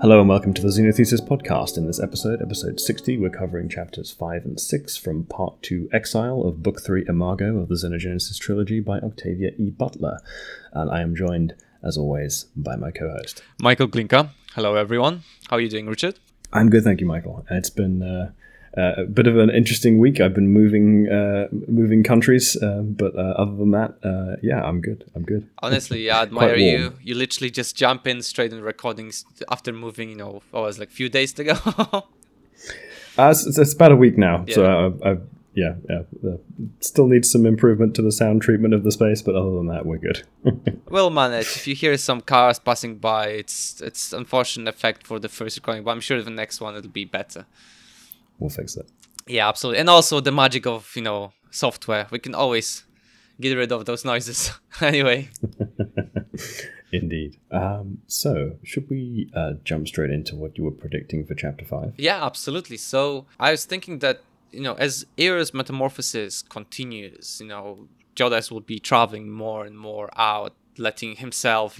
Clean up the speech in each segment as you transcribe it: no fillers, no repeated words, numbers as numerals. Hello and welcome to the Xenothesis podcast. In this episode 60, we're covering chapters 5 and 6 from Part 2 Exile of Book 3 Imago of the Xenogenesis trilogy by Octavia E. Butler. And I am joined, as always, by my co-host, Michael Glinka. Hello everyone. How are you doing, Richard? I'm good, thank you, Michael. It's been a bit of an interesting week. I've been moving countries, but other than that, yeah, I'm good. Honestly, I admire you. You literally just jump in straight in recordings after moving, was like a few days ago. It's about a week now, yeah. So I still need some improvement to the sound treatment of the space, but other than that, we're good. We'll manage. If you hear some cars passing by, it's unfortunate effect for the first recording, but I'm sure the next one it'll be better. We'll fix it. Yeah, absolutely. And also the magic of, software. We can always get rid of those noises anyway. Indeed. So should we jump straight into what you were predicting for Chapter 5? Yeah, absolutely. So I was thinking that, as Aaor's metamorphosis continues, Jodahs will be traveling more and more out, letting himself,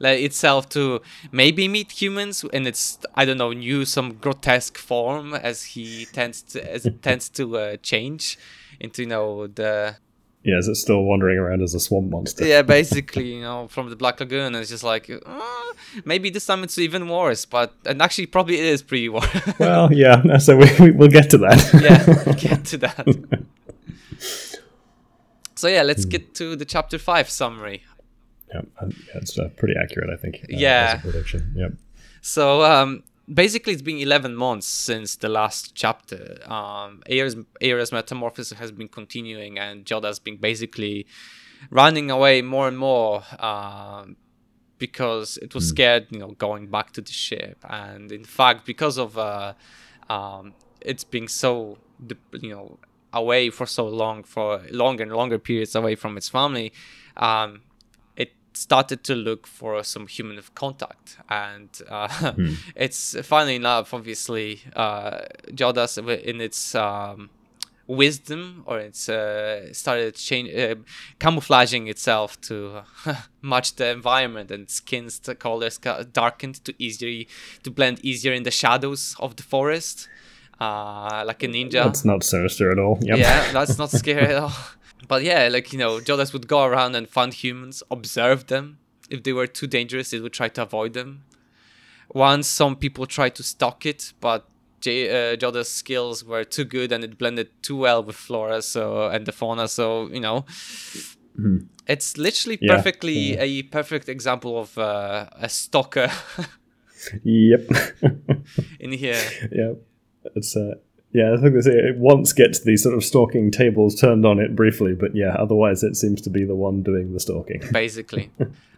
let itself to maybe meet humans in its, new some grotesque form as it tends to change into, the... Yeah, is it still wandering around as a swamp monster? Yeah, basically, from the Black Lagoon, it's just like, maybe this time it's even worse, and actually probably it is pretty worse. Well, yeah, so we'll get to that. Yeah, we'll get to that. So yeah, let's get to the Chapter 5 summary. Yeah, it's pretty accurate, I think. Yeah. As a prediction. Yep. So basically, it's been 11 months since the last chapter. Aaor's metamorphosis has been continuing, and Jodah's been basically running away more and more because it was scared, going back to the ship. And in fact, because of it's being so, away for so long, for longer and longer periods away from its family, it started to look for some human contact, and it's finally enough, obviously, Jodahs in its wisdom, or it's started camouflaging itself to match the environment, and skins, the colors darkened to blend easier in the shadows of the forest. Like a ninja. That's not sinister at all. Yep. Yeah, that's not scary at all. But yeah, Jodahs would go around and find humans, observe them. If they were too dangerous, it would try to avoid them. Once some people tried to stalk it, but Jodahs' skills were too good and it blended too well with flora and the fauna. So, it's literally a perfect example of a stalker. Yep. In here. Yep. It's I think they say it once gets the sort of stalking tables turned on it briefly, but yeah, otherwise it seems to be the one doing the stalking. Basically.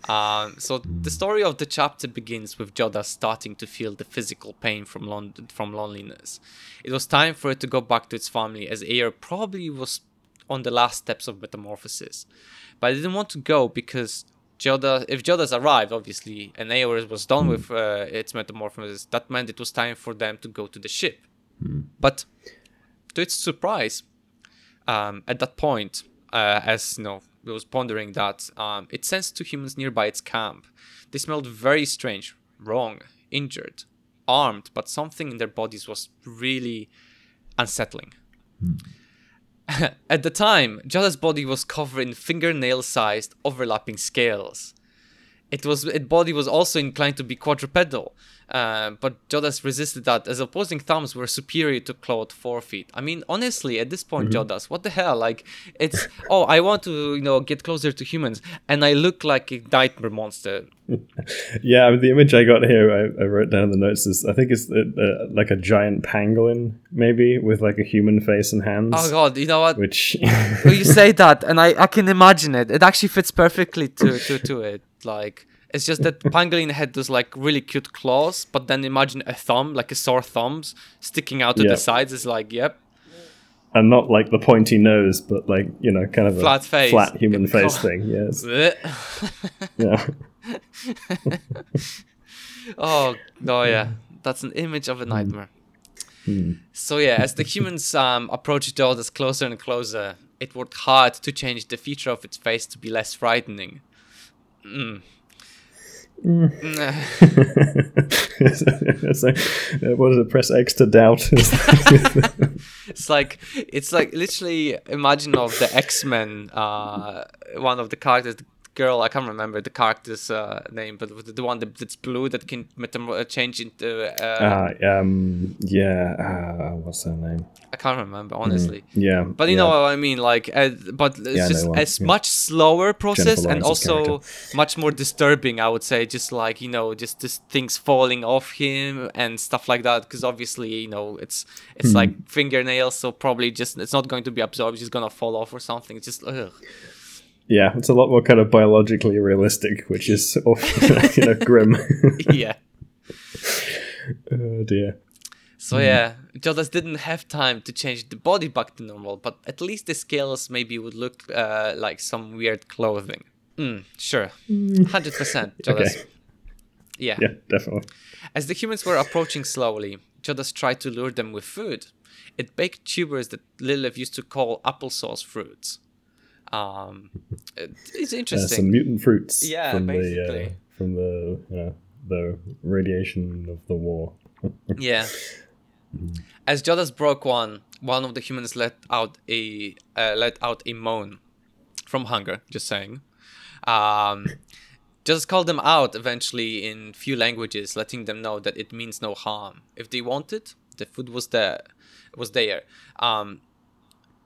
So the story of the chapter begins with Jodahs starting to feel the physical pain from loneliness. It was time for it to go back to its family, as Aaor probably was on the last steps of metamorphosis. But it didn't want to go because if Jodahs arrived, obviously, and Aaor was done with its metamorphosis, that meant it was time for them to go to the ship. But to its surprise, at that point, it was pondering that, it sensed two humans nearby its camp. They smelled very strange, wrong, injured, armed, but something in their bodies was really unsettling. At the time, Jodah's body was covered in fingernail-sized overlapping scales. Its body was also inclined to be quadrupedal, but Jodahs resisted that, as opposing thumbs were superior to clawed forefeet. I mean, honestly, at this point, Jodahs, what the hell? Like, it's, I want to, get closer to humans, and I look like a nightmare monster. Yeah, the image I got here, I wrote down in the notes, is, I think it's like a giant pangolin, maybe, with like a human face and hands. Oh god, you know what? Which you say that, and I can imagine it. It actually fits perfectly to it. Like, it's just that pangolin had those like really cute claws, but then imagine a thumb, like a sore thumb, sticking out to the sides. It's like, yep. And not like the pointy nose, but like, kind of flat face. Flat human face thing. Yes. Yeah. Oh no, yeah, that's an image of a nightmare. So yeah, as the humans approached Jodahs closer and closer, it worked hard to change the feature of its face to be less frightening. It's like, what is it? Press X to doubt. it's like literally imagine of the X-Men, one of the characters, the girl, I can't remember the character's name, but the one that's blue that can change into. What's her name? I can't remember honestly. Yeah, but you know what I mean. Like, but it's just a much slower process and also much more disturbing. I would say, just like just things falling off him and stuff like that. Because obviously, it's like fingernails, so probably just it's not going to be absorbed. It's just gonna fall off or something. It's just. Ugh. Yeah, it's a lot more kind of biologically realistic, which is often, grim. Yeah. Oh dear. So Jodahs didn't have time to change the body back to normal, but at least the scales maybe would look like some weird clothing. Sure, 100%, Jodahs. Okay. Yeah, definitely. As the humans were approaching slowly, Jodahs tried to lure them with food. It baked tubers that Lilith used to call applesauce fruits. It's interesting. Some mutant fruits. Yeah, from basically from the radiation of the war. Yeah. As Jodahs broke one of the humans let out a moan from hunger. Just saying. Jodahs called them out eventually in few languages, letting them know that it means no harm. If they wanted, the food was there.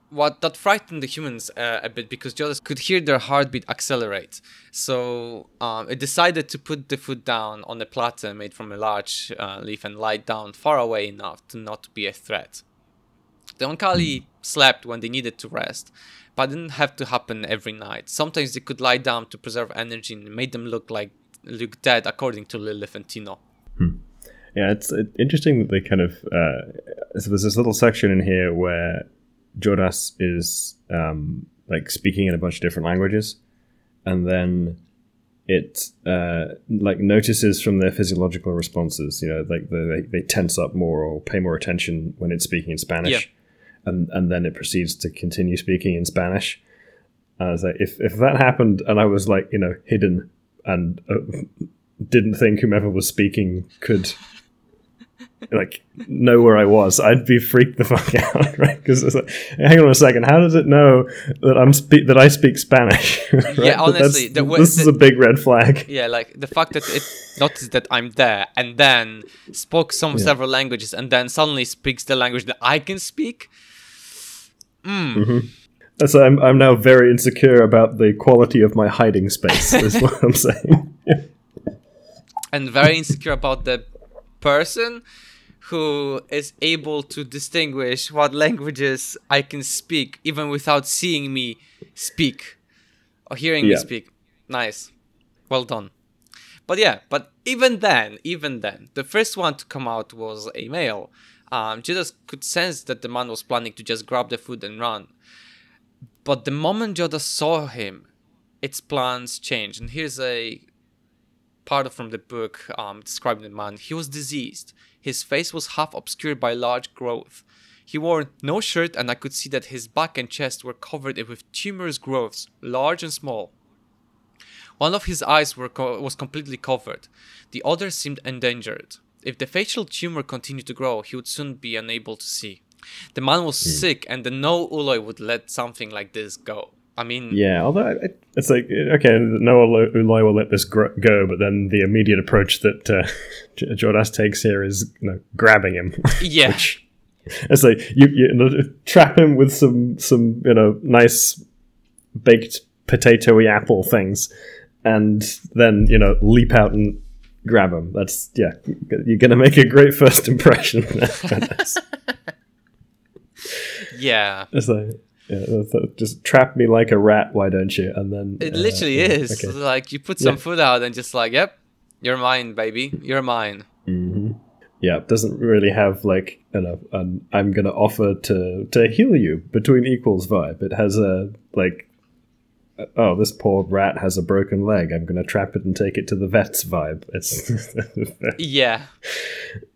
What that frightened the humans a bit because Jodahs could hear their heartbeat accelerate. So it decided to put the food down on a platter made from a large leaf and lie down far away enough to not be a threat. The Oankali slept when they needed to rest, but it didn't have to happen every night. Sometimes they could lie down to preserve energy, and it made them look dead, according to Lilith and Tino. Yeah, it's interesting that they kind of so there's this little section in here where Jodahs is speaking in a bunch of different languages, and then it notices from their physiological responses, they tense up more or pay more attention when it's speaking in Spanish, and then it proceeds to continue speaking in Spanish. And I was like, if that happened, and I was like, hidden and didn't think whomever was speaking could. Know where I was, I'd be freaked the fuck out, right? Because it's like, hang on a second, how does it know that I speak Spanish? Right? Yeah, honestly, this is a big red flag. Yeah, the fact that it noticed that I'm there and then spoke several languages and then suddenly speaks the language that I can speak. Mm-hmm. So I'm now very insecure about the quality of my hiding space, is what I'm saying. And very insecure about the person who is able to distinguish what languages I can speak even without seeing me speak or hearing me speak. Nice. Well done. But even then, the first one to come out was a male. Jodahs could sense that the man was planning to just grab the food and run. But the moment Jodahs saw him, its plans changed. And here's a part from the book describing the man. He was diseased. His face was half obscured by large growth. He wore no shirt, and I could see that his back and chest were covered with tumorous growths, large and small. One of his eyes was completely covered. The other seemed endangered. If the facial tumor continued to grow, he would soon be unable to see. The man was sick, and no ooloi would let something like this go. I mean... Yeah, although it's like, okay, no ooloi will let this go, but then the immediate approach that Jodahs takes here is grabbing him. Yeah. Which, it's like, you trap him with some nice baked potato-y apple things, and then, leap out and grab him. That's, you're going to make a great first impression. Yeah. It's like... Yeah, just trap me like a rat, why don't you? And then it literally is okay. You put some food out and just yep, you're mine, baby, you're mine. Mm-hmm. Yeah, it doesn't really have an I'm gonna offer to heal you between equals vibe. It has a oh, this poor rat has a broken leg, I'm gonna trap it and take it to the vet's vibe. It's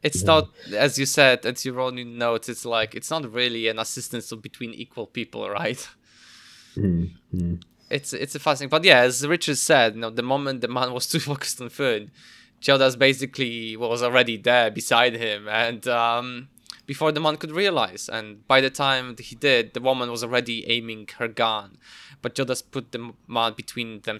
it's not, as you said, as you wrote in notes, it's it's not really an assistance between equal people, right? Mm-hmm. it's a fascinating. But yeah, as Richard said, you know, the moment the man was too focused on food, Jodahs basically was already there beside him, and before the man could realize. And by the time he did, the woman was already aiming her gun. But Jodahs put the man between them,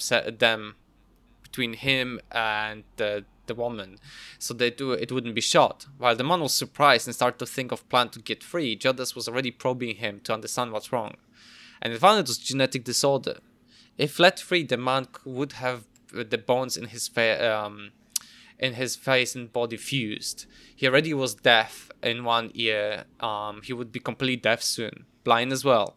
between him and the woman, so that it wouldn't be shot. While the man was surprised and started to think of plan to get free, Jodahs was already probing him to understand what's wrong. And found it was genetic disorder. If let free, the man would have the bones in his face and body fused. He already was deaf in one ear. He would be completely deaf soon, blind as well.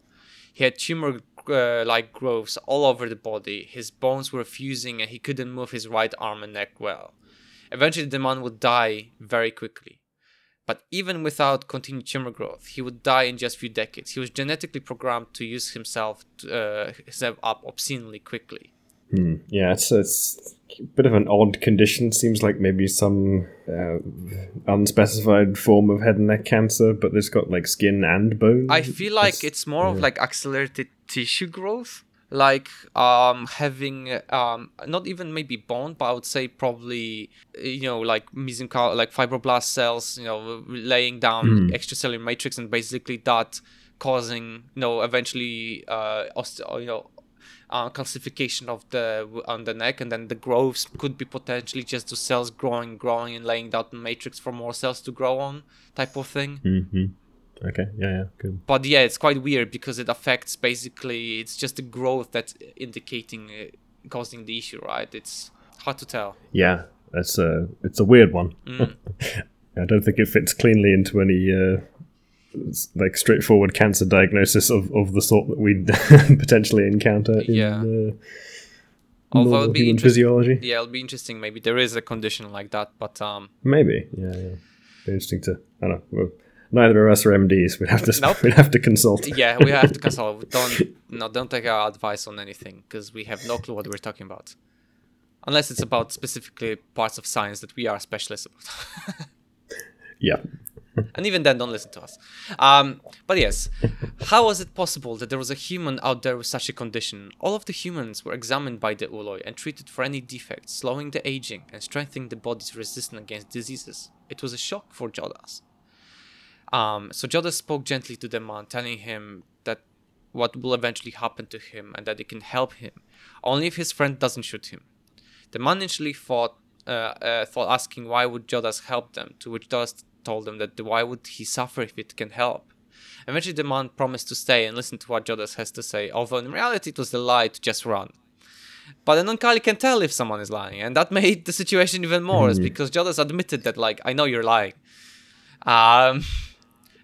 He had tumor-like growths all over the body. His bones were fusing, and he couldn't move his right arm and neck well. Eventually, the man would die very quickly. But even without continued tumor growth, he would die in just a few decades. He was genetically programmed to use himself up obscenely quickly. Yeah, it's a bit of an odd condition. Seems like maybe some unspecified form of head and neck cancer, but it's got like skin and bone. I feel like it's more of like accelerated tissue growth, like having not even maybe bone, but I would say probably, you know, like mesenchymal, like fibroblast cells, you know, laying down extracellular matrix, and basically that causing, you know, eventually calcification of the neck, and then the growths could be potentially just the cells growing and laying down matrix for more cells to grow on, type of thing. Okay, yeah, good. But yeah, it's quite weird because it affects basically, it's just the growth that's indicating, causing the issue, right? It's hard to tell. Yeah, that's it's a weird one. I don't think it fits cleanly into any like straightforward cancer diagnosis of the sort that we'd potentially encounter in normal human physiology. Yeah, it'll be interesting. Maybe there is a condition like that, but maybe. Yeah. Interesting to. I don't know. Neither of us are MDs. We'd have to. Nope. We'd have to consult. Yeah, we have to consult. Don't take our advice on anything because we have no clue what we're talking about, unless it's about specifically parts of science that we are specialists about. Yeah. And even then, don't listen to us. But yes, how was it possible that there was a human out there with such a condition? All of the humans were examined by the ooloi and treated for any defects, slowing the aging and strengthening the body's resistance against diseases. It was a shock for Jodahs. So Jodahs spoke gently to the man, telling him that what will eventually happen to him and that it can help him, only if his friend doesn't shoot him. The man initially thought asking why would Jodahs help them, to which Jodahs told him that why would he suffer if it can help. Eventually the man promised to stay and listen to what Jodahs has to say, although in reality it was a lie to just run. But an Oankali can tell if someone is lying, and that made the situation even worse because Jodahs admitted that, like, I know you're lying.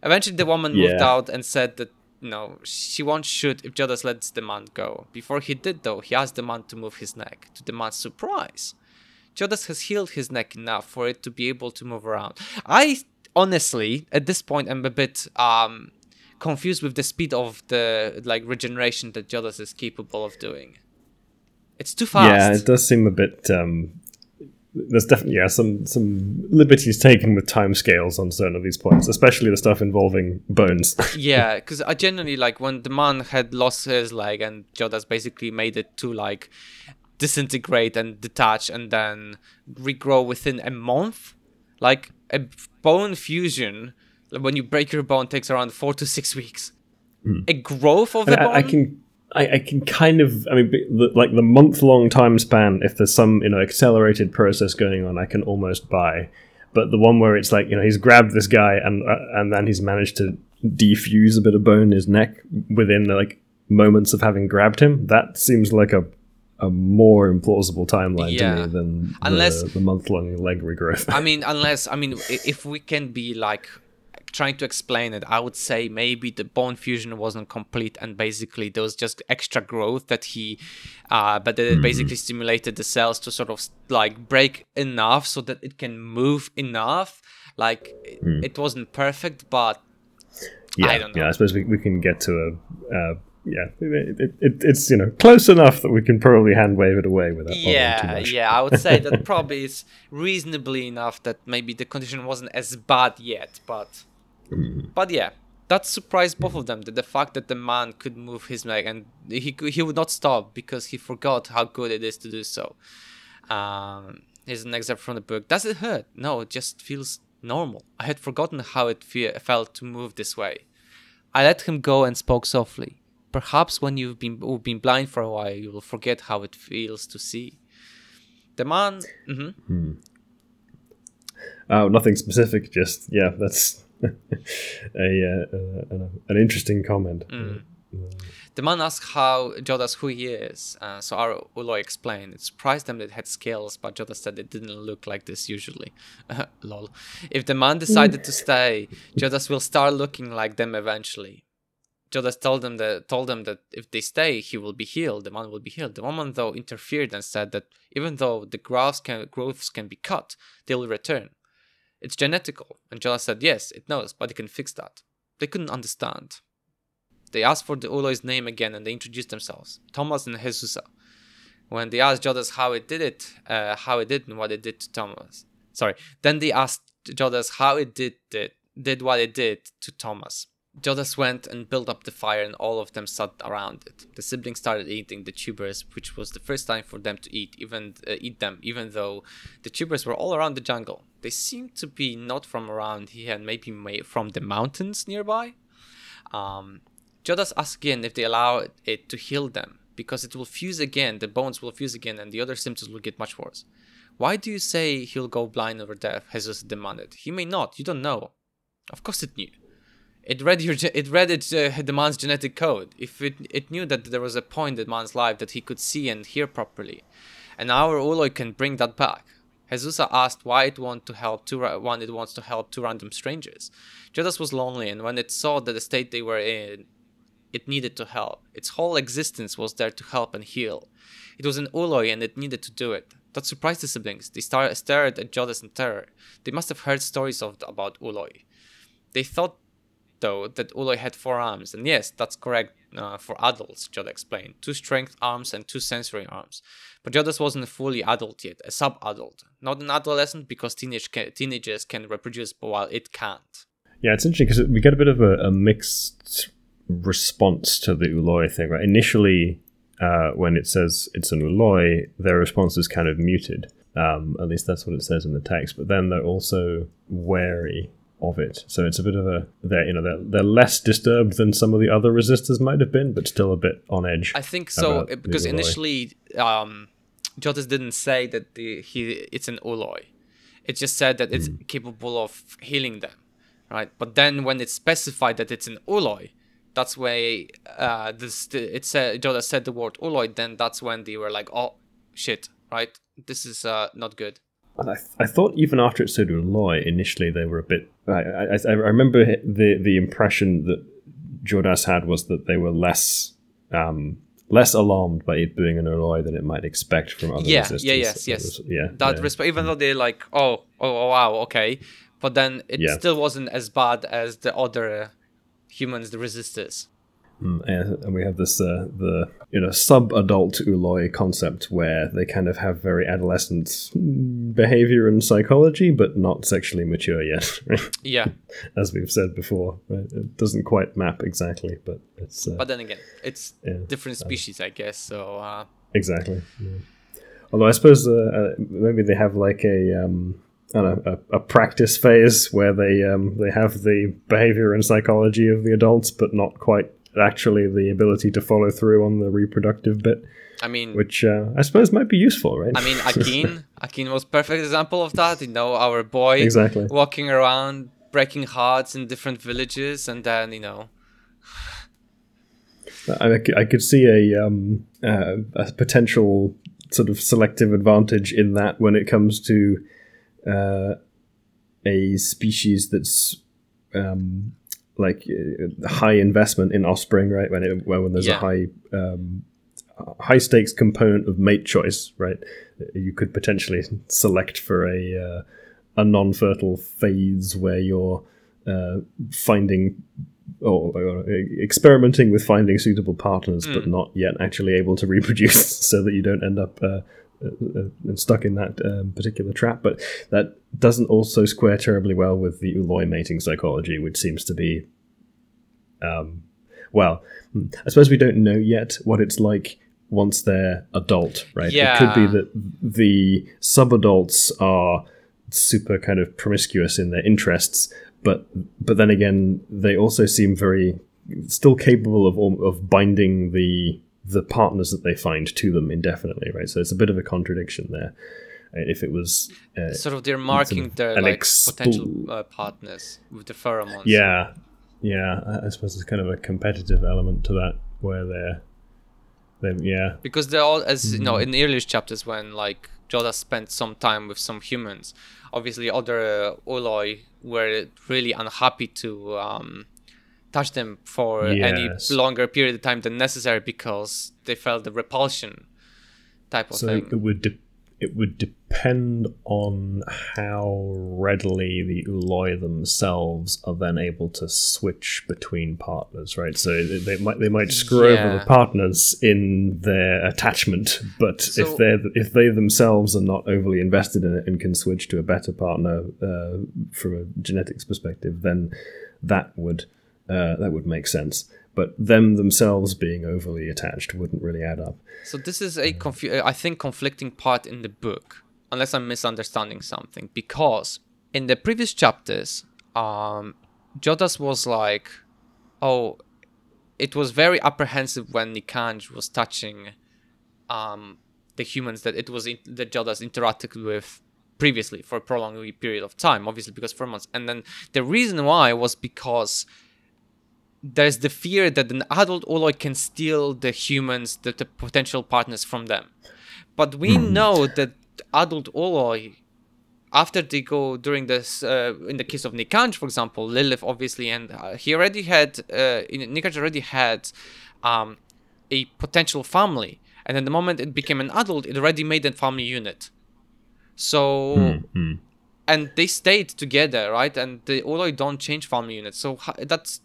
Eventually the woman moved out and said that, you know, she won't shoot if Jodahs lets the man go. Before he did though, he asked the man to move his neck. To the man's surprise, Jodahs has healed his neck enough for it to be able to move around. I honestly, at this point, am a bit confused with the speed of the like regeneration that Jodahs is capable of doing. It's too fast. Yeah, it does seem a bit... there's definitely some liberties taken with timescales on certain of these points, especially the stuff involving bones. Yeah, because I generally, like, when the man had lost his leg and Jodahs basically made it to, like, disintegrate and detach and then regrow within a month. Like, a bone fusion, when you break your bone, takes around 4 to 6 weeks. A growth of the bone? I can kind of, I mean, like the month-long time span, if there's some, you know, accelerated process going on, I can almost buy. But the one where it's like, you know, he's grabbed this guy and then he's managed to defuse a bit of bone in his neck within, like, moments of having grabbed him, that seems like a more implausible timeline to me than the month-long leg regrowth. I mean, if we can be, like, trying to explain it, I would say maybe the bone fusion wasn't complete and basically there was just extra growth that it basically stimulated the cells to sort of like break enough so that it can move enough. Like it wasn't perfect, but I don't know. Yeah, I suppose we can get to it's, you know, close enough that we can probably hand wave it away without bothering too much. Yeah, I would say that probably is reasonably enough that maybe the condition wasn't as bad yet, but... But yeah, that surprised both of them, the fact that the man could move his leg, and he would not stop because he forgot how good it is to do so. Here's an excerpt from the book. Does it hurt? No, it just feels normal. I had forgotten how it felt to move this way. I let him go and spoke softly. Perhaps when you've been blind for a while, you will forget how it feels to see. The man... Mm-hmm. Hmm. Oh, nothing specific, just, yeah, that's an interesting comment. Mm. The man asked how Jodahs who he is, so our ooloi explained. It surprised them that it had scales, but Jodahs said it didn't look like this usually. Lol. If the man decided to stay, Jodahs will start looking like them eventually. Jodahs told them that if they stay, he will be healed, the man will be healed. The woman, though, interfered and said that even though the growths can be cut, they will return. It's genetical. And Jodahs said, yes, it knows, but it can fix that. They couldn't understand. They asked for the ooloi's name again, and they introduced themselves, Tomás and Jesusa. When they asked Jodahs how it did and what it did to Tomás. Then they asked Jodahs how it did what it did to Tomás. Jodahs went and built up the fire, and all of them sat around it. The siblings started eating the tubers, which was the first time for them to eat them, even though the tubers were all around the jungle. They seemed to be not from around here, and maybe from the mountains nearby. Jodahs asked again if they allow it to heal them, because it will fuse again, the bones will fuse again, and the other symptoms will get much worse. Why do you say he'll go blind or deaf? Jesus demanded. He may not, you don't know. Of course it knew. It read the man's genetic code. It knew that there was a point in man's life that he could see and hear properly, and our ooloi can bring that back. Jesusa asked why it wants to help two random strangers. Jodahs was lonely, and when it saw that the state they were in, it needed to help. Its whole existence was there to help and heal. It was an ooloi, and it needed to do it. That surprised the siblings. They stared at Jodahs in terror. They must have heard stories about ooloi. They thought, though, that ooloi had 4 arms, and yes, that's correct for adults, Jodahs explained. 2 strength arms and 2 sensory arms. But Jodahs wasn't a fully adult yet, a sub-adult. Not an adolescent, because teenagers can reproduce, but while it can't. Yeah, it's interesting, because we get a bit of a mixed response to the ooloi thing, right? Initially, when it says it's an ooloi, their response is kind of muted. At least that's what it says in the text. But then they're also wary of it, so it's a bit of they're less disturbed than some of the other resistors might have been, but still a bit on edge. I think so, because initially, Jodahs didn't say that it's an ooloi. It just said that it's capable of healing them, right? But then when it's specified that it's an ooloi, that's where Jodahs said the word ooloi. Then that's when they were like, oh shit, right? This is not good. And I thought even after it said ooloi, initially they were a bit... I remember the impression that Jodahs had was that they were less alarmed by it being an ooloi than it might expect from other resistors. Even though they're like, oh, wow, okay. But then it still wasn't as bad as the other humans, the resistors. And we have this the sub-adult ooloi concept where they kind of have very adolescent behavior and psychology, but not sexually mature yet. Yeah, as we've said before, right? It doesn't quite map exactly, but it's. But then again, it's different species, I guess. So exactly. Yeah. Although I suppose maybe they have like a practice phase where they have the behavior and psychology of the adults, but not quite. Actually, the ability to follow through on the reproductive bit, I mean, which I suppose might be useful, right? I mean, Akin was perfect example of that. You know, our boy exactly walking around breaking hearts in different villages, and then I could see a potential sort of selective advantage in that when it comes to a species that's. High investment in offspring, right? When there's a high stakes component of mate choice, right? You could potentially select for a non-fertile phase where you're finding or experimenting with finding suitable partners, but not yet actually able to reproduce, so that you don't end up stuck in that particular trap. But that doesn't also square terribly well with the ooloi mating psychology, which seems to be Well, I suppose we don't know yet what it's like once they're adult, right? Yeah. It could be that the sub-adults are super kind of promiscuous in their interests, but then again, they also seem very still capable of binding the partners that they find to them indefinitely, right? So it's a bit of a contradiction there. If it was sort of they're marking their like potential partners with the pheromones. Yeah. Yeah, I suppose there's kind of a competitive element to that, where they're because they're all, as you know, in the earlier chapters when like Joda spent some time with some humans, obviously other ooloi were really unhappy to touch them for any longer period of time than necessary because they felt the repulsion type of thing. So it would depend on how readily the ooloi themselves are then able to switch between partners, right? So they might screw over the partners in their attachment, but so, if they themselves are not overly invested in it and can switch to a better partner from a genetics perspective, then that would make sense. But them themselves being overly attached wouldn't really add up. So this is a conflicting part in the book, unless I'm misunderstanding something. Because in the previous chapters, Jodahs was like, oh, it was very apprehensive when Nikanj was touching the humans that Jodahs interacted with previously for a prolonged period of time, obviously because pheromones. And then the reason why was because there's the fear that an adult ooloi can steal the humans, the potential partners from them. But we know that adult ooloi, after they go during this, in the case of Nikanj, for example, Lilith obviously, and Nikanj already had a potential family. And at the moment it became an adult, it already made a family unit. So... Mm-hmm. And they stayed together, right? And the ooloi don't change family units. So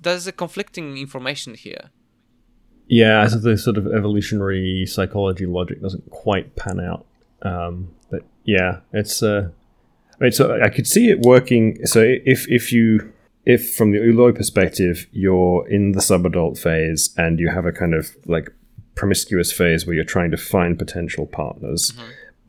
there's a conflicting information here. Yeah, so the sort of evolutionary psychology logic doesn't quite pan out. But yeah, it's... so I could see it working. So if from the ooloi perspective, you're in the sub-adult phase and you have a kind of like promiscuous phase where you're trying to find potential partners,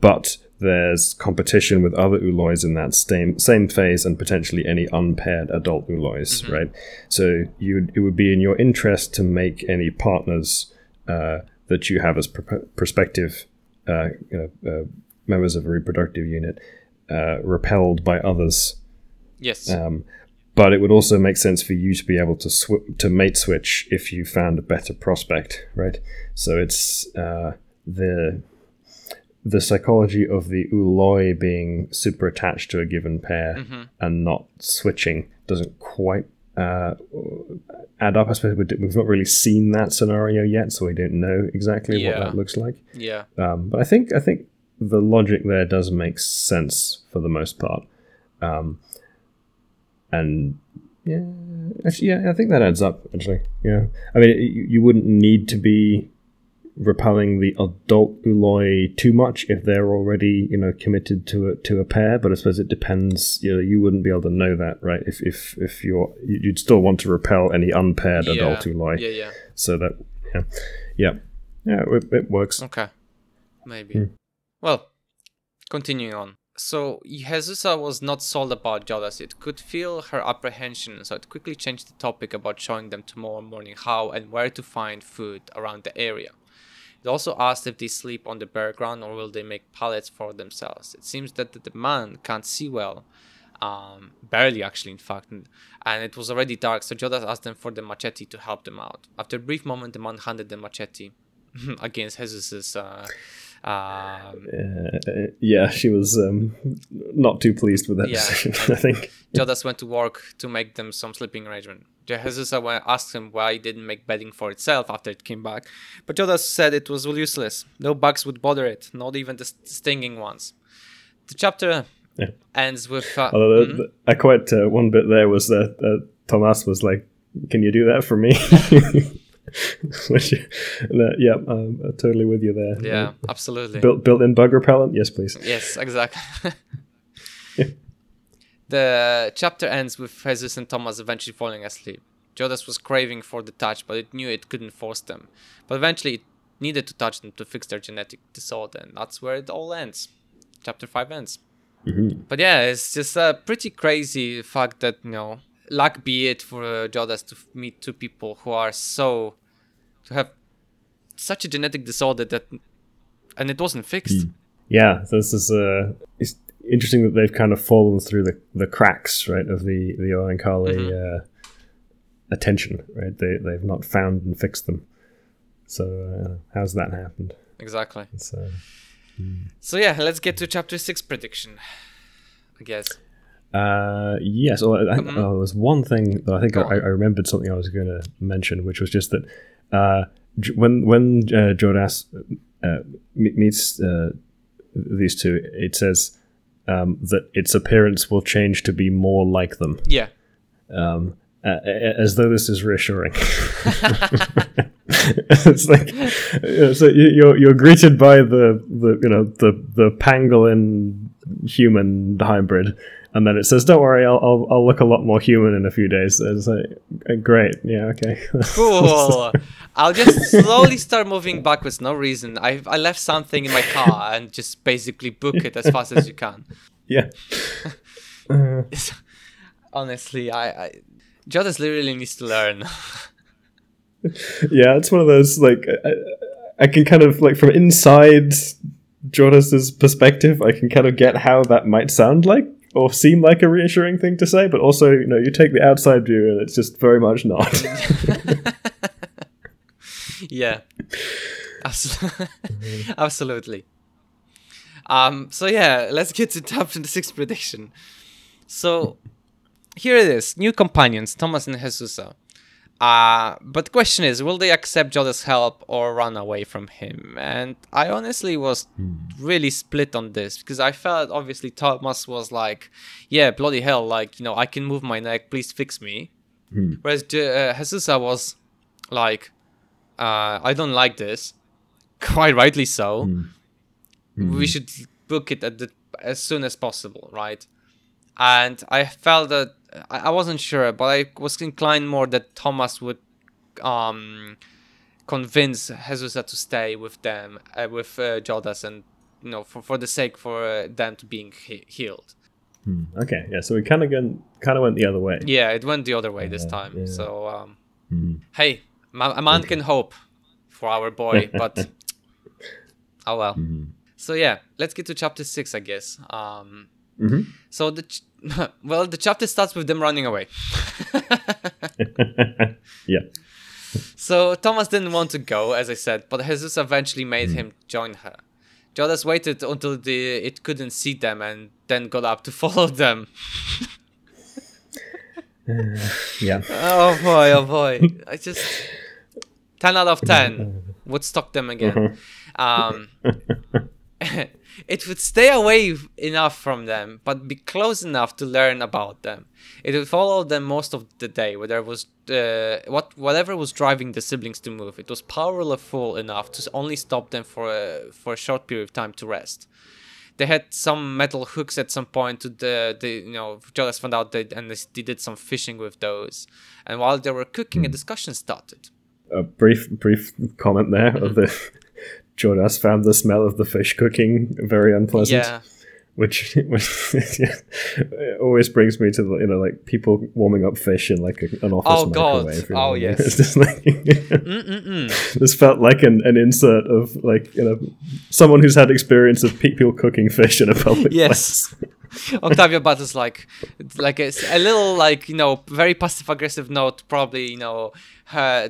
but... there's competition with other oolois in that same phase and potentially any unpaired adult oolois, right? So it would be in your interest to make any partners that you have as prospective members of a reproductive unit repelled by others. Yes. But it would also make sense for you to be able to mate switch if you found a better prospect, right? So it's the psychology of the ooloi being super attached to a given pair and not switching doesn't quite add up. I suppose we've not really seen that scenario yet, so we don't know exactly what that looks like. Yeah. But I think the logic there does make sense for the most part. And yeah, actually, I think that adds up, actually. Yeah. I mean, you wouldn't need to be repelling the adult ooloi too much if they're already, committed to a pair. But I suppose it depends. You wouldn't be able to know that, right? If you'd still want to repel any unpaired adult ooloi. Yeah, yeah. So that, it works. Okay, maybe. Well, continuing on. So Jesusa was not sold about Jodahs. It could feel her apprehension, so it quickly changed the topic about showing them tomorrow morning how and where to find food around the area. It also asked if they sleep on the bare ground or will they make pallets for themselves. It seems that the man can't see well, barely actually in fact, and it was already dark, so Jodahs asked them for the machete to help them out. After a brief moment, the man handed the machete against Jesus's... she was not too pleased with that decision, I think. Jodahs went to work to make them some sleeping arrangement. Jesusa asked him why it didn't make bedding for itself after it came back, but Jodahs said it was useless. No bugs would bother it, not even the stinging ones. The chapter ends with... I quite... one bit there was that Tomás was like, can you do that for me? I'm totally with you there. Yeah, absolutely. Built-in bug repellent? Yes, please. Yes, exactly. The chapter ends with Jesus and Tomás eventually falling asleep. Jodahs was craving for the touch, but it knew it couldn't force them. But eventually it needed to touch them to fix their genetic disorder, and that's where it all ends. Chapter 5 ends. Mm-hmm. But yeah, it's just a pretty crazy fact that, you know, luck be it for Jodahs to meet two people who are so... to have such a genetic disorder that... and it wasn't fixed. Mm. Yeah, so this is... it's interesting that they've kind of fallen through the cracks, right, of the Oankali attention, right? They've not found and fixed them. So how's that happened? Exactly. So yeah, let's get to chapter 6 prediction, I guess. Yes. Well, there was one thing that I think I remembered something I was going to mention, which was just that when Jodahs meets these two, it says that its appearance will change to be more like them. Yeah. As though this is reassuring. It's like, so you're greeted by the pangolin human hybrid, and then it says, "Don't worry, I'll look a lot more human in a few days." And it's like, great, yeah, okay, cool. I'll just slowly start moving backwards. No reason. I left something in my car and just basically book it as fast as you can. Yeah. Honestly, I Jodahs literally needs to learn. Yeah, it's one of those, like, I can kind of, like, from inside Jodahs's perspective, I can kind of get how that might sound like, or seem like a reassuring thing to say, but also, you know, you take the outside view and it's just very much not. Yeah. Absolutely. So yeah, let's get to chapter 6 prediction. So, here it is, new companions, Tomás and Jesusa. But the question is, will they accept Jodahs' help or run away from him? And I honestly was really split on this, because I felt, obviously, Tomás was like, yeah, bloody hell, like, you know, I can move my neck, please fix me. Mm. Whereas Jesusa was like, I don't like this, quite rightly so. Mm. Mm. We should book it as soon as possible, right? And I felt that, I wasn't sure, but I was inclined more that Tomás would convince Jesusa to stay with them, with Jodahs, and, you know, for the sake for them to being healed. Hmm. Okay, yeah. So we kind of went the other way. Yeah, it went the other way this time. Yeah. So hey, a man can hope for our boy, but oh well. Mm-hmm. So yeah, let's get to chapter 6, I guess. Mm-hmm. So the chapter starts with them running away. Yeah. So Tomás didn't want to go, as I said, but Jesusa eventually made him join her. Jodahs waited until it couldn't see them and then got up to follow them. Yeah. Oh boy. I just 10 out of 10 would stalk them again. It would stay away enough from them, but be close enough to learn about them. It would follow them most of the day, whether it was whatever was driving the siblings to move. It was powerful enough to only stop them for a short period of time to rest. They had some metal hooks at some point. To Jodahs found out that, and they did some fishing with those. And while they were cooking, a discussion started. A brief comment there of the. Jodahs found the smell of the fish cooking very unpleasant, which it always brings me to the, you know, like people warming up fish in like an office microwave. Oh god! Oh yes! It's just like this felt like an insert of, like, you know, someone who's had experience of people cooking fish in a public place. Yes, Octavia Butler's like a little, like, you know, very passive aggressive note. Probably, you know,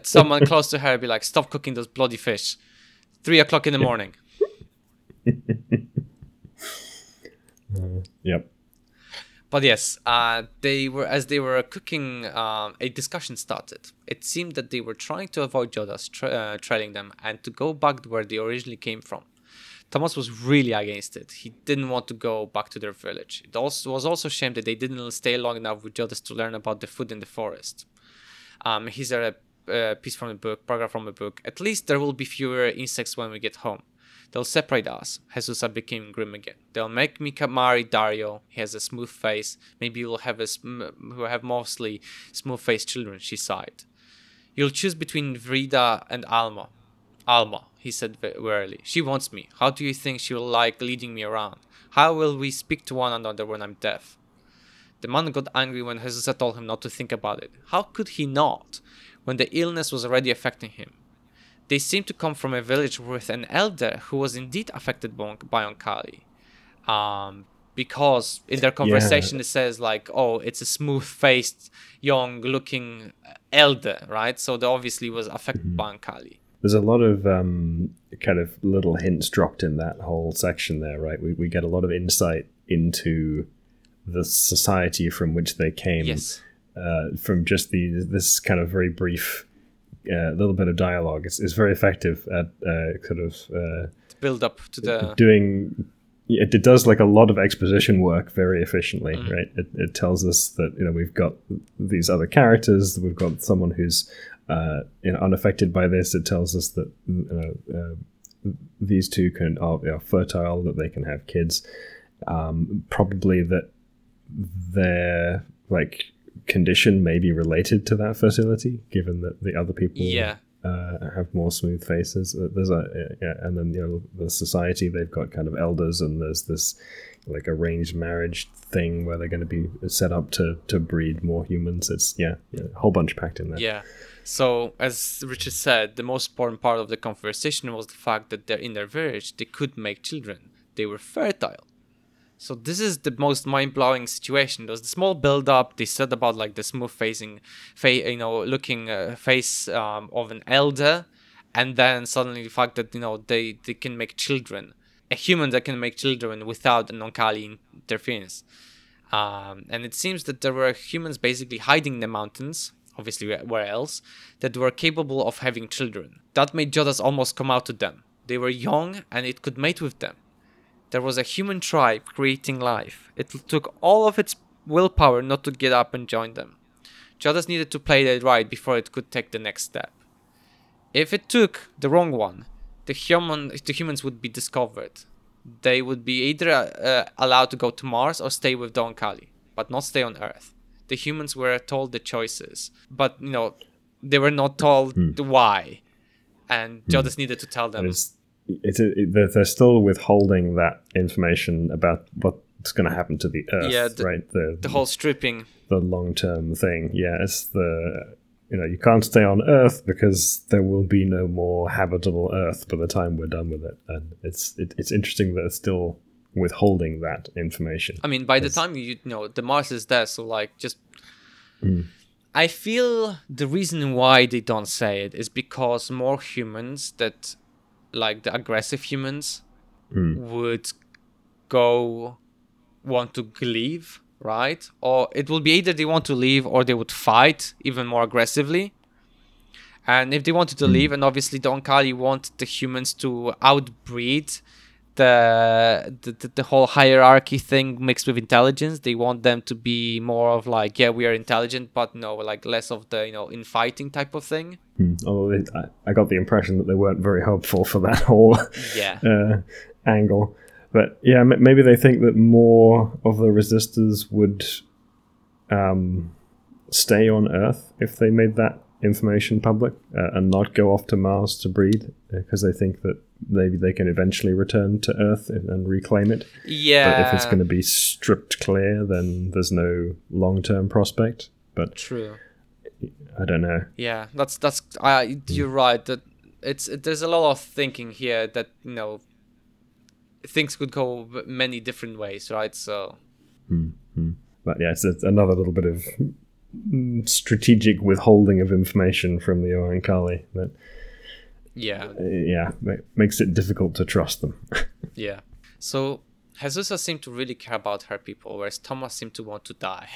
someone close to her be like, "Stop cooking those bloody fish." 3:00 in the morning. Yep. But yes, as they were cooking, a discussion started. It seemed that they were trying to avoid Jodahs trailing them and to go back to where they originally came from. Tomás was really against it. He didn't want to go back to their village. It was also a shame that they didn't stay long enough with Jodahs to learn about the food in the forest. He's a piece from the book, paragraph from the book. At least there will be fewer insects when we get home. They'll separate us. Jesusa became grim again. They'll make me marry Dario. He has a smooth face. Maybe we'll have mostly smooth-faced children, she sighed. You'll choose between Vrida and Alma. Alma, he said wearily. She wants me. How do you think she'll like leading me around? How will we speak to one another when I'm deaf? The man got angry when Jesusa told him not to think about it. How could he not, when the illness was already affecting him? They seemed to come from a village with an elder who was indeed affected by Oankali. Because in their conversation it says like, oh, it's a smooth-faced, young-looking elder, right? So they obviously was affected by Oankali. There's a lot of kind of little hints dropped in that whole section there, right? We get a lot of insight into the society from which they came. Yes. From just this kind of very brief... a little bit of dialogue. It's very effective at sort of build up to the doing. It does like a lot of exposition work very efficiently, right? It tells us that we've got these other characters, we've got someone who's unaffected by this. It tells us that these two are fertile, that they can have kids. Probably that their like condition may be related to that fertility, given that the other people have more smooth faces. There's and then the society, they've got kind of elders, and there's this like arranged marriage thing where they're going to be set up to breed more humans. It's a whole bunch packed in there. Yeah. So as Richard said, the most important part of the conversation was the fact that they're in their village, they could make children, they were fertile. So this is the most mind-blowing situation. There's the small build-up. They said about like the smooth-facing, looking face of an elder, and then suddenly the fact that they can make children, a human that can make children without an Oankali interference. And it seems that there were humans basically hiding in the mountains, obviously where else, that were capable of having children. That made Jodahs almost come out to them. They were young, and it could mate with them. There was a human tribe creating life. It took all of its willpower not to get up and join them. Jodahs needed to play that right before it could take the next step. If it took the wrong one, the humans would be discovered. They would be either allowed to go to Mars or stay with Oankali, but not stay on Earth. The humans were told the choices, but they were not told why, and Jodahs needed to tell them. They're still withholding that information about what's going to happen to the Earth, right? The whole stripping, the long-term thing. Yeah, it's you can't stay on Earth because there will be no more habitable Earth by the time we're done with it. And it's interesting that it's still withholding that information. I mean, by the time the Mars is there, so like just. I feel the reason why they don't say it is because more humans that. Like the aggressive humans would want to leave, right? Or it will be either they want to leave or they would fight even more aggressively. And if they wanted to leave, and obviously the Oankali want the humans to outbreed the whole hierarchy thing mixed with intelligence. They want them to be more of like, we are intelligent, but like less of the infighting type of thing. Although I got the impression that they weren't very hopeful for that whole angle. But maybe they think that more of the resistors would stay on Earth if they made that information public and not go off to Mars to breed, because they think that maybe they can eventually return to Earth and reclaim it. Yeah. But if it's going to be stripped clear, then there's no long-term prospect. But true. I don't know. Yeah, that's. You're right. That there's a lot of thinking here that things could go many different ways, right? So. But yeah, it's another little bit of strategic withholding of information from the Oankali that. Yeah. Yeah, makes it difficult to trust them. Yeah. So. Jesusa seemed to really care about her people, whereas Tomás seemed to want to die.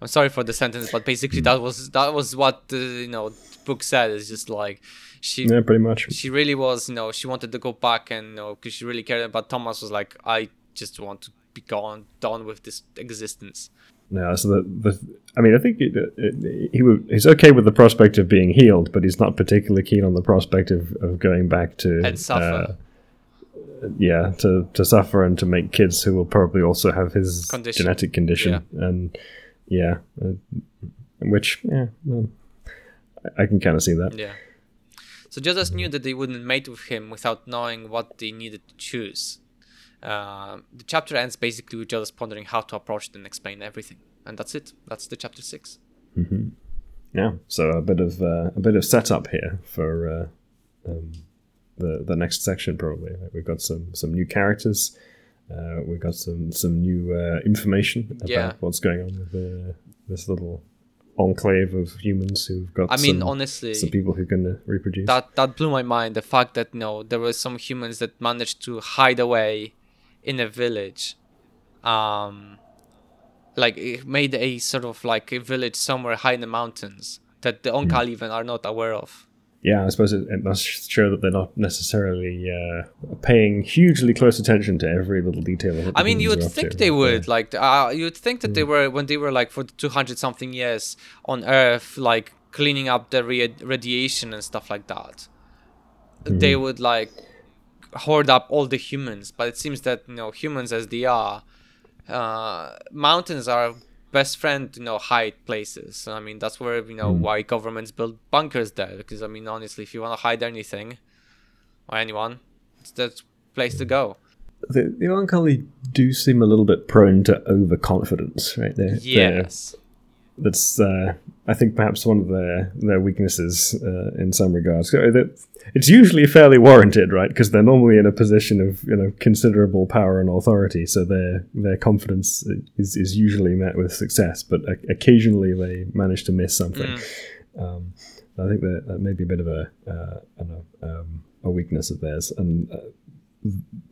I'm sorry for the sentence, but basically that was what the book said. It's just like she, pretty much. She really was, she wanted to go back, and because she really cared about Tomás, was like, I just want to be gone, done with this existence. Yeah, so I think he's okay with the prospect of being healed, but he's not particularly keen on the prospect of going back to and suffer. yeah, to suffer and to make kids who will probably also have his genetic condition. Yeah. And yeah, which, yeah, well, I can kind of see that. Yeah. So Jodahs knew that they wouldn't mate with him without knowing what they needed to choose. The chapter ends basically with Jodahs pondering how to approach it and explain everything. And that's it. That's the chapter 6. Mm-hmm. Yeah. So a bit of setup here for the next section probably. We've got some new characters. We've got some new information about what's going on with this little enclave of humans who've got some people who can reproduce. That blew my mind, the fact that there were some humans that managed to hide away in a village, like it made a sort of like a village somewhere high in the mountains that the Oankali even are not aware of. Yeah, I suppose it must show that they're not necessarily paying hugely close attention to every little detail. I mean, you would think they would. Yeah. Like, you would think that they were, when they were like for 200-something years on Earth, like cleaning up the radiation and stuff like that, they would like hoard up all the humans. But it seems that, humans as they are, mountains are best friend, hide places. I mean, that's where, why governments build bunkers there. Because, I mean, honestly, if you want to hide anything or anyone, it's the place to go. The Oankali do seem a little bit prone to overconfidence, right? Yes. That's, I think, perhaps one of their weaknesses in some regards. It's usually fairly warranted, right? Because they're normally in a position of considerable power and authority, so their confidence is usually met with success. But occasionally, they manage to miss something. I think that may be a bit of a weakness of theirs, and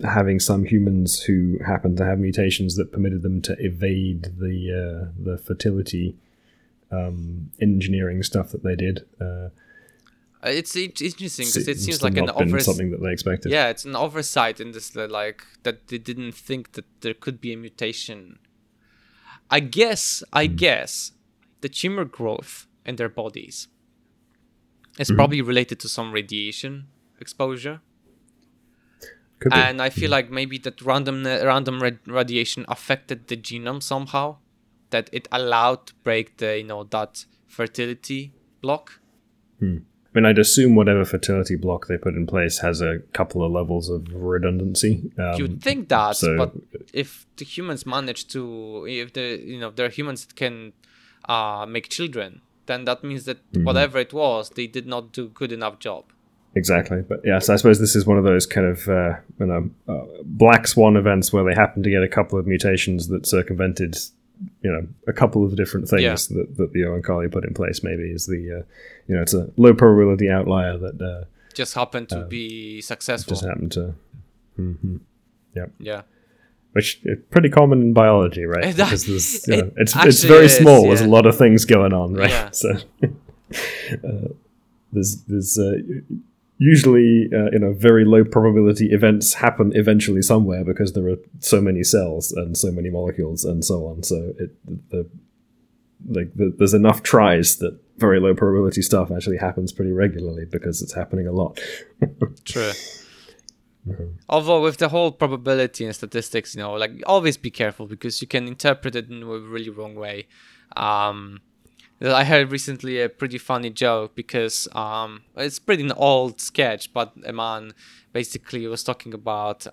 having some humans who happen to have mutations that permitted them to evade the fertility engineering stuff that they did. It's interesting because it seems like something that they expected. Yeah, it's an oversight in this, like that they didn't think that there could be a mutation. I guess the tumor growth in their bodies is probably related to some radiation exposure. Could be. And I feel like maybe that random radiation affected the genome somehow, that it allowed to break the, that fertility block. I mean, I'd assume whatever fertility block they put in place has a couple of levels of redundancy. You'd think that, so, but if the humans manage to, there are humans that can make children, then that means that whatever it was, they did not do good enough job. Exactly, but yeah, so I suppose this is one of those kind of black swan events where they happen to get a couple of mutations that circumvented a couple of different things that the Oankali put in place. Maybe is the it's a low probability outlier that just happened to be successful. Just happened to, yeah, which is pretty common in biology, right? Because there's, it's very small. There's a lot of things going on, right? Yeah. So there's usually, very low probability events happen eventually somewhere because there are so many cells and so many molecules and so on. So there's enough tries that very low probability stuff actually happens pretty regularly because it's happening a lot. True. Although with the whole probability and statistics, always be careful because you can interpret it in a really wrong way. I heard recently a pretty funny joke because it's pretty an old sketch, but a man basically was talking about,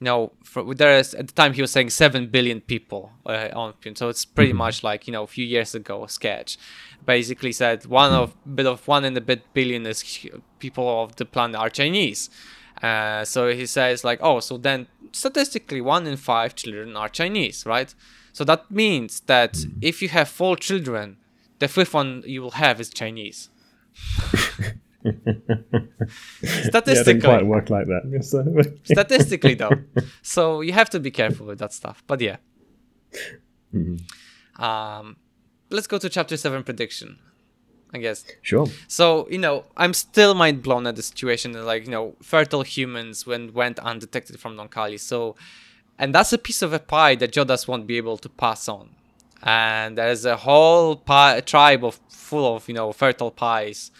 there is, at the time he was saying 7 billion people on Pune, so it's pretty much like, a few years ago sketch. Basically said one and a bit billion is people of the planet are Chinese. So he says like, so then statistically 1 in 5 children are Chinese, right? So that means that if you have 4 children, the 5th one you will have is Chinese. Statistically. Yeah, it didn't quite work like that. So. Statistically, though. So you have to be careful with that stuff. But yeah. Let's go to chapter 7 prediction, I guess. Sure. So, I'm still mind blown at the situation that, fertile humans went undetected from Oankali. So... And that's a piece of a pie that Jodahs won't be able to pass on. And there's a whole tribe full of fertile pies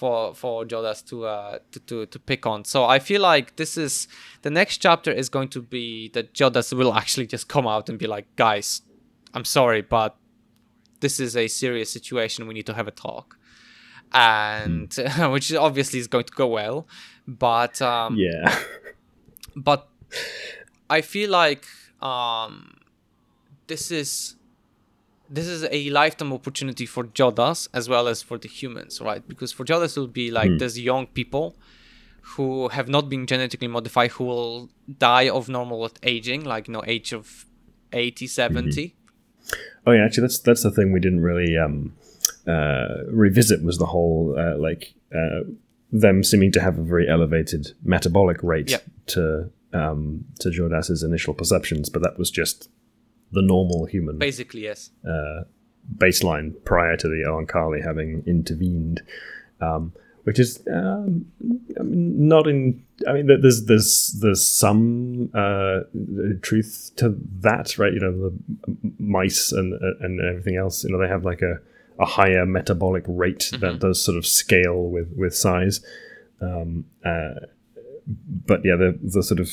for Jodahs to pick on. So I feel like this is the next chapter is going to be that Jodahs will actually just come out and be like, guys, I'm sorry, but this is a serious situation. We need to have a talk. And which obviously is going to go well, but but I feel like this is a lifetime opportunity for Jodahs as well as for the humans, right? Because for Jodahs it will be like there's young people who have not been genetically modified who will die of normal aging, like, you know, age of 80, 70. Oh yeah, actually that's the thing we didn't really revisit was the whole them seeming to have a very elevated metabolic rate to Jodahs' initial perceptions, but that was just the normal human basically baseline prior to the Oankali having intervened, which is there's some truth to that, right? You know, the mice and everything else, you know, they have like a higher metabolic rate that does sort of scale with size, but yeah, the sort of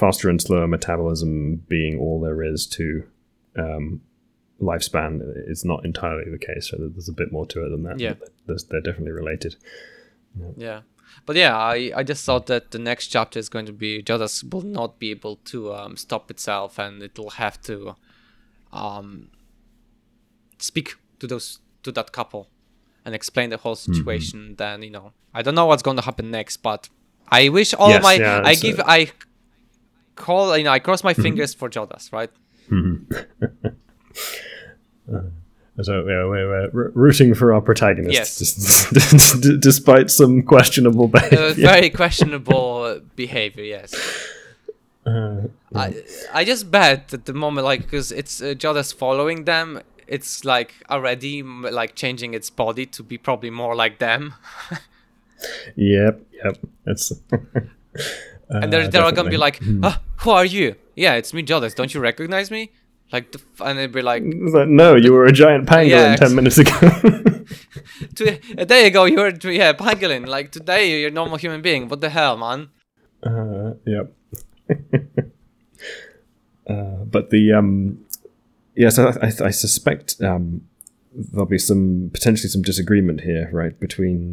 faster and slower metabolism being all there is to lifespan is not entirely the case. So there's a bit more to it than that. Yeah, they're definitely related. Yeah, but yeah, I just thought that the next chapter is going to be Jodahs will not be able to stop itself, and it will have to speak to that couple and explain the whole situation. Then, you know, I don't know what's going to happen next, but I wish all I cross my fingers for Jodahs, right? So we're rooting for our protagonist, yes. Despite some questionable behavior. Very questionable behavior, yes. I just bet at the moment, like, because it's Jodahs following them, it's like already like changing its body to be probably more like them. Yep. That's and they're all gonna be like, who are you? Yeah, it's me, Jodahs. Don't you recognize me? Like, and they'd be like, no, you were a giant pangolin 10 minutes ago. A day ago, you were a pangolin. Like today, you're a normal human being. What the hell, man? Yep. But the Yes, I suspect there'll be potentially some disagreement here, right, between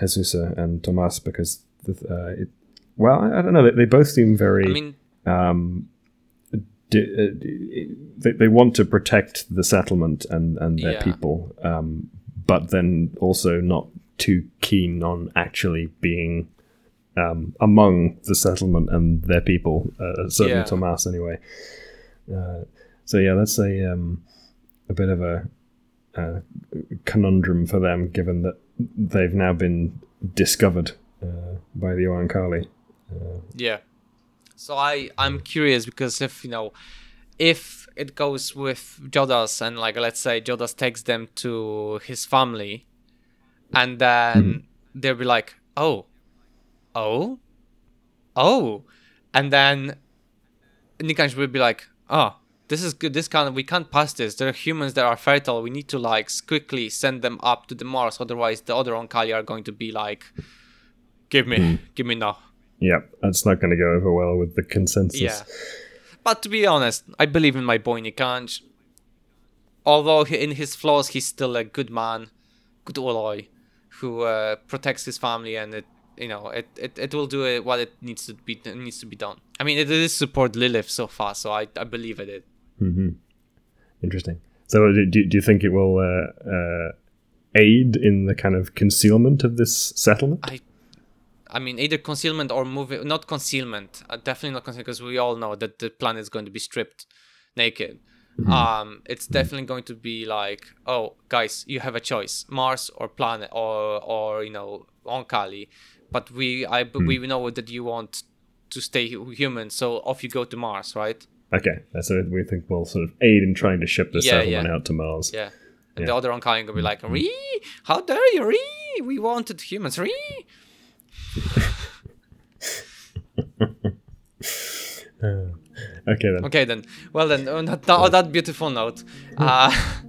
Jesusa and Tomás, because I don't know. They both seem very. I mean, they want to protect the settlement and their people, but then also not too keen on actually being among the settlement and their people. Certainly, Tomás, anyway. So yeah, that's a bit of a conundrum for them, given that they've now been discovered by the Oankali. So I'm curious, because if it goes with Jodahs and, like, let's say Jodahs takes them to his family, and then they'll be like, oh, and then Nikanj will be like, oh. This is good. We can't pass this. There are humans that are fertile. We need to quickly send them up to the Mars. Otherwise, the other Oankali are going to be like, give me now. Yeah, that's not going to go over well with the consensus. Yeah, but to be honest, I believe in my boy Nikanj. Although in his flaws, he's still a good man, good ooloi, who protects his family, and it will do what it needs to be done. I mean, it is support Lilith so far, so I believe in it. Interesting. So do you think it will aid in the kind of concealment of this settlement? I mean, either concealment or moving. Not concealment. Definitely not concealment, because we all know that the planet is going to be stripped naked. It's definitely going to be like, oh, guys, you have a choice: Mars or planet or Oankali. But we know that you want to stay human, so off you go to Mars, right? Okay, so we think we'll sort of aid in trying to ship the settlement out to Mars. Yeah, and the other Oankali will be like, "Ree, how dare you? Ree, we wanted humans. Ree." Okay then. Okay then. Well then, on that beautiful note.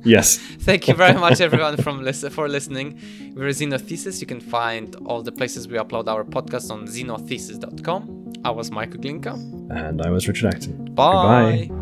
Yes. Thank you very much, everyone, for listening. We're Xenothesis. You can find all the places we upload our podcast on xenothesis.com. I was Michael Glinka. And I was Richard Acton. Bye. Goodbye.